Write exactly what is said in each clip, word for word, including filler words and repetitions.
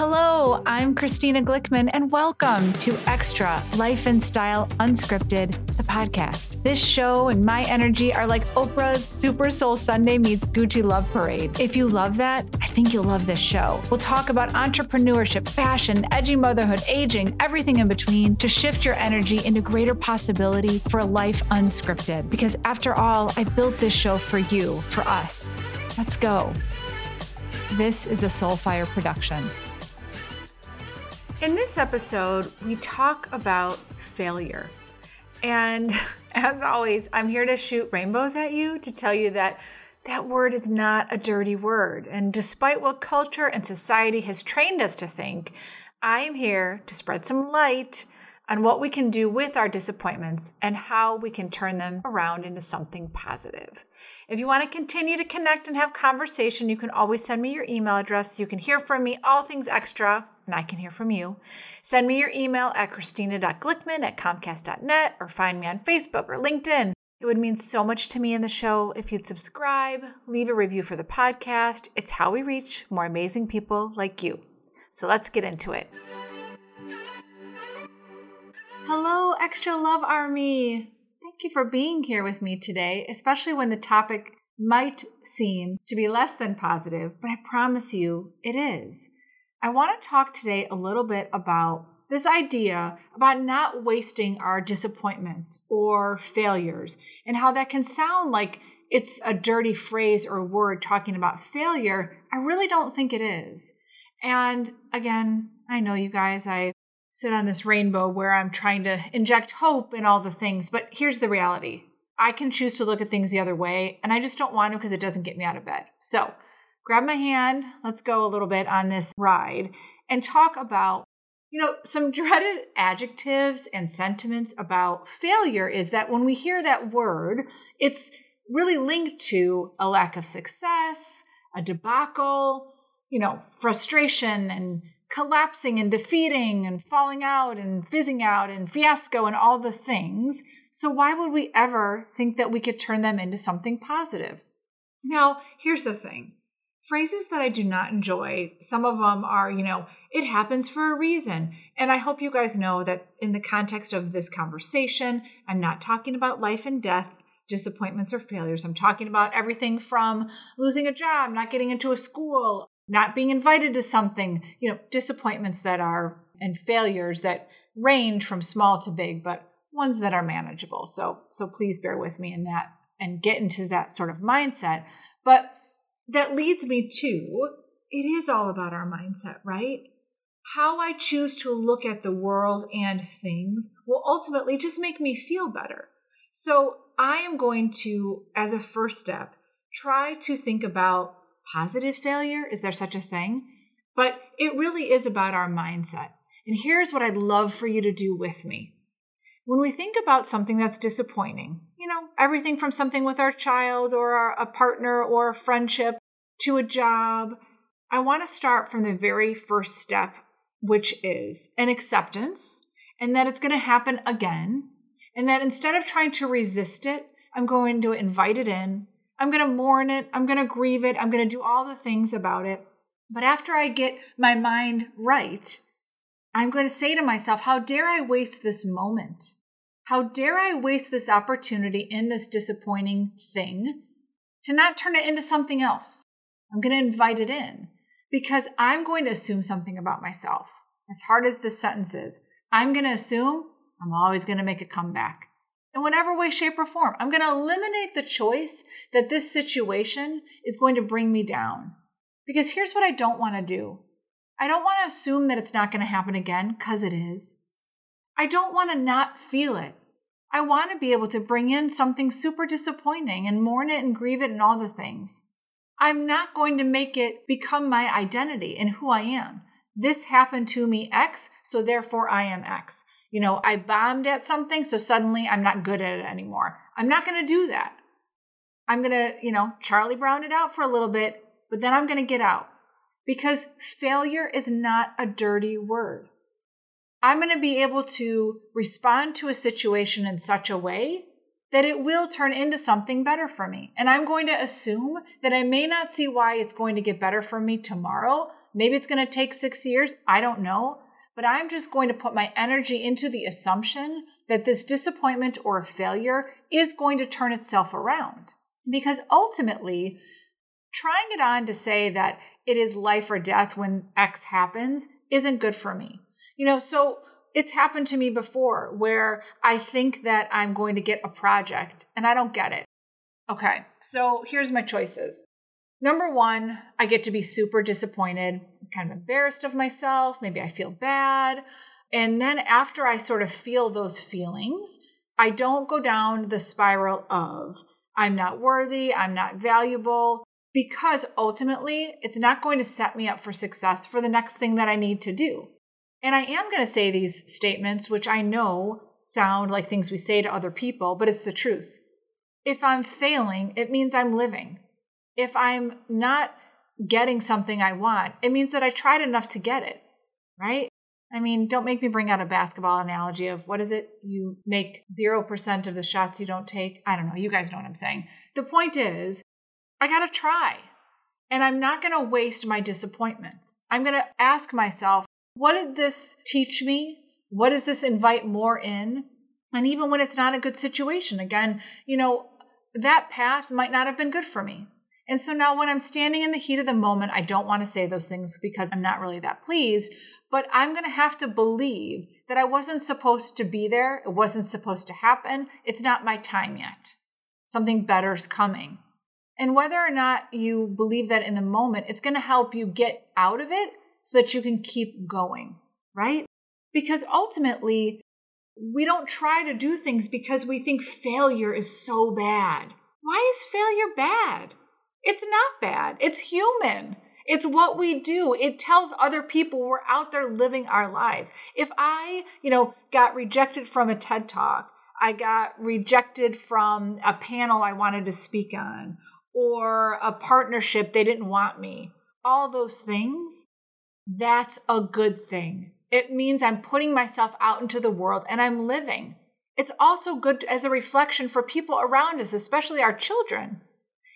Hello, I'm Christina Glickman, and welcome to Extra Life and Style Unscripted, the podcast. This show and my energy are like Oprah's Super Soul Sunday meets Gucci Love Parade. If you love that, I think you'll love this show. We'll talk about entrepreneurship, fashion, edgy motherhood, aging, everything in between to shift your energy into greater possibility for a life unscripted. Because after all, I built this show for you, for us. Let's go. This is a Soulfire production. In this episode, we talk about failure. And as always, I'm here to shoot rainbows at you to tell you that that word is not a dirty word. And despite what culture and society has trained us to think, I am here to spread some light on what we can do with our disappointments and how we can turn them around into something positive. If you want to continue to connect and have conversation, you can always send me your email address. You can hear from me, all things extra, and I can hear from you. Send me your email at christina.glickman at comcast dot net or find me on Facebook or LinkedIn. It would mean so much to me and the show if you'd subscribe, leave a review for the podcast. It's how we reach more amazing people like you. So let's get into it. Hello, Extra Love Army. Thank you for being here with me today, especially when the topic might seem to be less than positive, but I promise you it is. I want to talk today a little bit about this idea about not wasting our disappointments or failures and how that can sound like it's a dirty phrase or word talking about failure. I really don't think it is. And again, I know you guys, I sit on this rainbow where I'm trying to inject hope and all the things, but here's the reality. I can choose to look at things the other way, and I just don't want to because it doesn't get me out of bed. So grab my hand, let's go a little bit on this ride and talk about, you know, some dreaded adjectives and sentiments about failure is that when we hear that word, it's really linked to a lack of success, a debacle, you know, frustration and collapsing and defeating and falling out and fizzing out and fiasco and all the things. So why would we ever think that we could turn them into something positive? Now, here's the thing. Phrases that I do not enjoy, some of them are, you know, it happens for a reason. And I hope you guys know that in the context of this conversation, I'm not talking about life and death, disappointments or failures. I'm talking about everything from losing a job, not getting into a school, not being invited to something, you know, disappointments that are and failures that range from small to big, but ones that are manageable. So, so please bear with me in that and get into that sort of mindset. But that leads me to, it is all about our mindset, right? How I choose to look at the world and things will ultimately just make me feel better. So I am going to, as a first step, try to think about positive failure. Is there such a thing? But it really is about our mindset. And here's what I'd love for you to do with me. When we think about something that's disappointing, you know, everything from something with our child or our, a partner or a friendship to a job, I want to start from the very first step, which is an acceptance and that it's going to happen again. And that instead of trying to resist it, I'm going to invite it in. I'm going to mourn it. I'm going to grieve it. I'm going to do all the things about it. But after I get my mind right, I'm going to say to myself, how dare I waste this moment? How dare I waste this opportunity in this disappointing thing to not turn it into something else? I'm going to invite it in because I'm going to assume something about myself. As hard as this sentence is, I'm going to assume I'm always going to make a comeback. In whatever way, shape, or form, I'm going to eliminate the choice that this situation is going to bring me down. Because here's what I don't want to do. I don't want to assume that it's not going to happen again, because it is. I don't want to not feel it. I want to be able to bring in something super disappointing and mourn it and grieve it and all the things. I'm not going to make it become my identity and who I am. This happened to me X, so therefore I am X. You know, I bombed at something, so suddenly I'm not good at it anymore. I'm not going to do that. I'm going to, you know, Charlie Brown it out for a little bit, but then I'm going to get out. Because failure is not a dirty word. I'm going to be able to respond to a situation in such a way that it will turn into something better for me. And I'm going to assume that I may not see why it's going to get better for me tomorrow, Maybe it's going to take six years. I don't know. But I'm just going to put my energy into the assumption that this disappointment or failure is going to turn itself around. Because ultimately, trying it on to say that it is life or death when X happens isn't good for me. You know, so it's happened to me before where I think that I'm going to get a project and I don't get it. Okay, so here's my choices. Number one, I get to be super disappointed, kind of embarrassed of myself. Maybe I feel bad. And then after I sort of feel those feelings, I don't go down the spiral of I'm not worthy, I'm not valuable, because ultimately it's not going to set me up for success for the next thing that I need to do. And I am going to say these statements, which I know sound like things we say to other people, but it's the truth. If I'm failing, it means I'm living. If I'm not getting something I want, it means that I tried enough to get it, right? I mean, don't make me bring out a basketball analogy of what is it? You make zero percent of the shots you don't take. I don't know. You guys know what I'm saying. The point is, I got to try, and I'm not going to waste my disappointments. I'm going to ask myself, what did this teach me? What does this invite more in? And even when it's not a good situation, again, you know, that path might not have been good for me. And so now when I'm standing in the heat of the moment, I don't want to say those things because I'm not really that pleased, but I'm going to have to believe that I wasn't supposed to be there. It wasn't supposed to happen. It's not my time yet. Something better's coming. And whether or not you believe that in the moment, it's going to help you get out of it so that you can keep going, right? Because ultimately, we don't try to do things because we think failure is so bad. Why is failure bad? It's not bad. It's human. It's what we do. It tells other people we're out there living our lives. If I, you know, got rejected from a TED Talk, I got rejected from a panel I wanted to speak on, or a partnership they didn't want me, all those things, that's a good thing. It means I'm putting myself out into the world and I'm living. It's also good as a reflection for people around us, especially our children.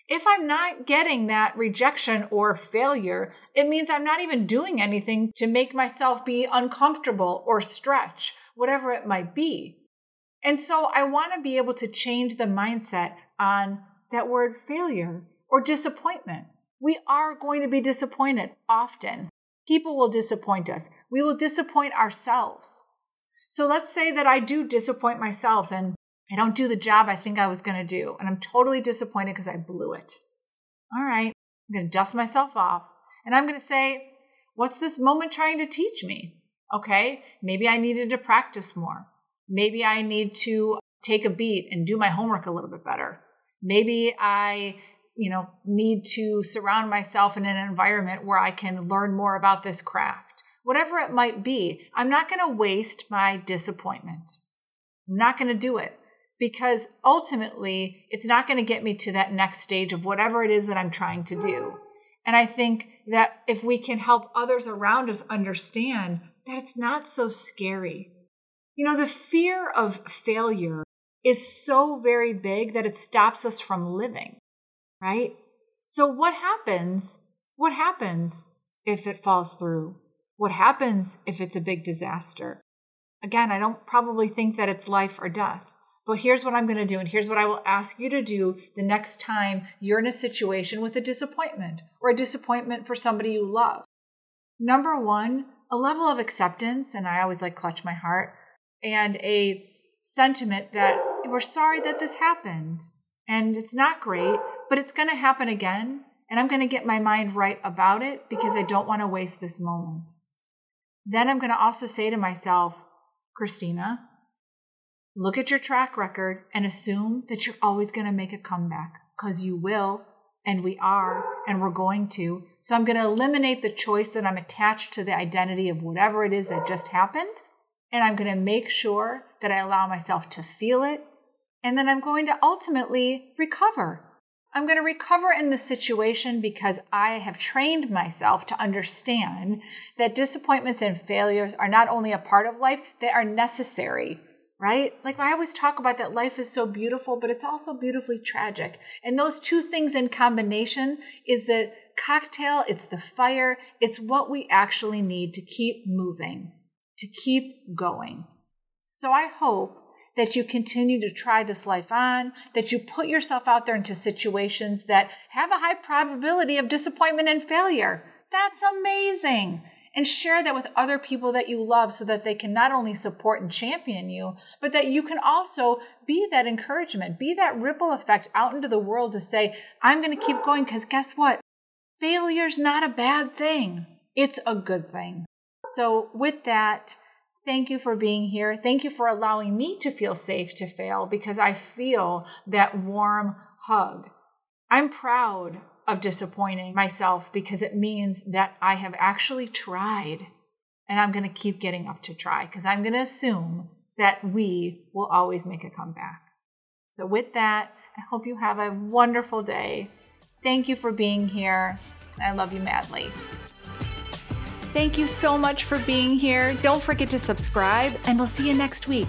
If I'm not getting that rejection or failure, it means I'm not even doing anything to make myself be uncomfortable or stretch, whatever it might be. And so I want to be able to change the mindset on that word failure or disappointment. We are going to be disappointed often. People will disappoint us. We will disappoint ourselves. So let's say that I do disappoint myself and I don't do the job I think I was going to do, and I'm totally disappointed because I blew it. All right, I'm going to dust myself off, and I'm going to say, what's this moment trying to teach me? Okay, maybe I needed to practice more. Maybe I need to take a beat and do my homework a little bit better. Maybe I, you know, need to surround myself in an environment where I can learn more about this craft. Whatever it might be, I'm not going to waste my disappointment. I'm not going to do it. Because ultimately, it's not going to get me to that next stage of whatever it is that I'm trying to do. And I think that if we can help others around us understand that it's not so scary. You know, the fear of failure is so very big that it stops us from living, right? So what happens? What happens if it falls through? What happens if it's a big disaster? Again, I don't probably think that it's life or death. But here's what I'm going to do, and here's what I will ask you to do the next time you're in a situation with a disappointment or a disappointment for somebody you love. Number one, a level of acceptance, and I always like clutch my heart, and a sentiment that we're sorry that this happened, and it's not great, but it's going to happen again, and I'm going to get my mind right about it because I don't want to waste this moment. Then I'm going to also say to myself, Christina, look at your track record and assume that you're always going to make a comeback because you will, and we are, and we're going to. So I'm going to eliminate the choice that I'm attached to the identity of whatever it is that just happened. And I'm going to make sure that I allow myself to feel it. And then I'm going to ultimately recover. I'm going to recover in this situation because I have trained myself to understand that disappointments and failures are not only a part of life, they are necessary. Right? Like I always talk about that life is so beautiful, but it's also beautifully tragic. And those two things in combination is the cocktail, it's the fire, it's what we actually need to keep moving, to keep going. So I hope that you continue to try this life on, that you put yourself out there into situations that have a high probability of disappointment and failure. That's amazing. And share that with other people that you love so that they can not only support and champion you, but that you can also be that encouragement, be that ripple effect out into the world to say, I'm going to keep going because guess what? Failure's not a bad thing. It's a good thing. So with that, thank you for being here. Thank you for allowing me to feel safe to fail because I feel that warm hug. I'm proud of disappointing myself because it means that I have actually tried and I'm going to keep getting up to try because I'm going to assume that we will always make a comeback. So with that, I hope you have a wonderful day. Thank you for being here. I love you madly. Thank you so much for being here. Don't forget to subscribe and we'll see you next week.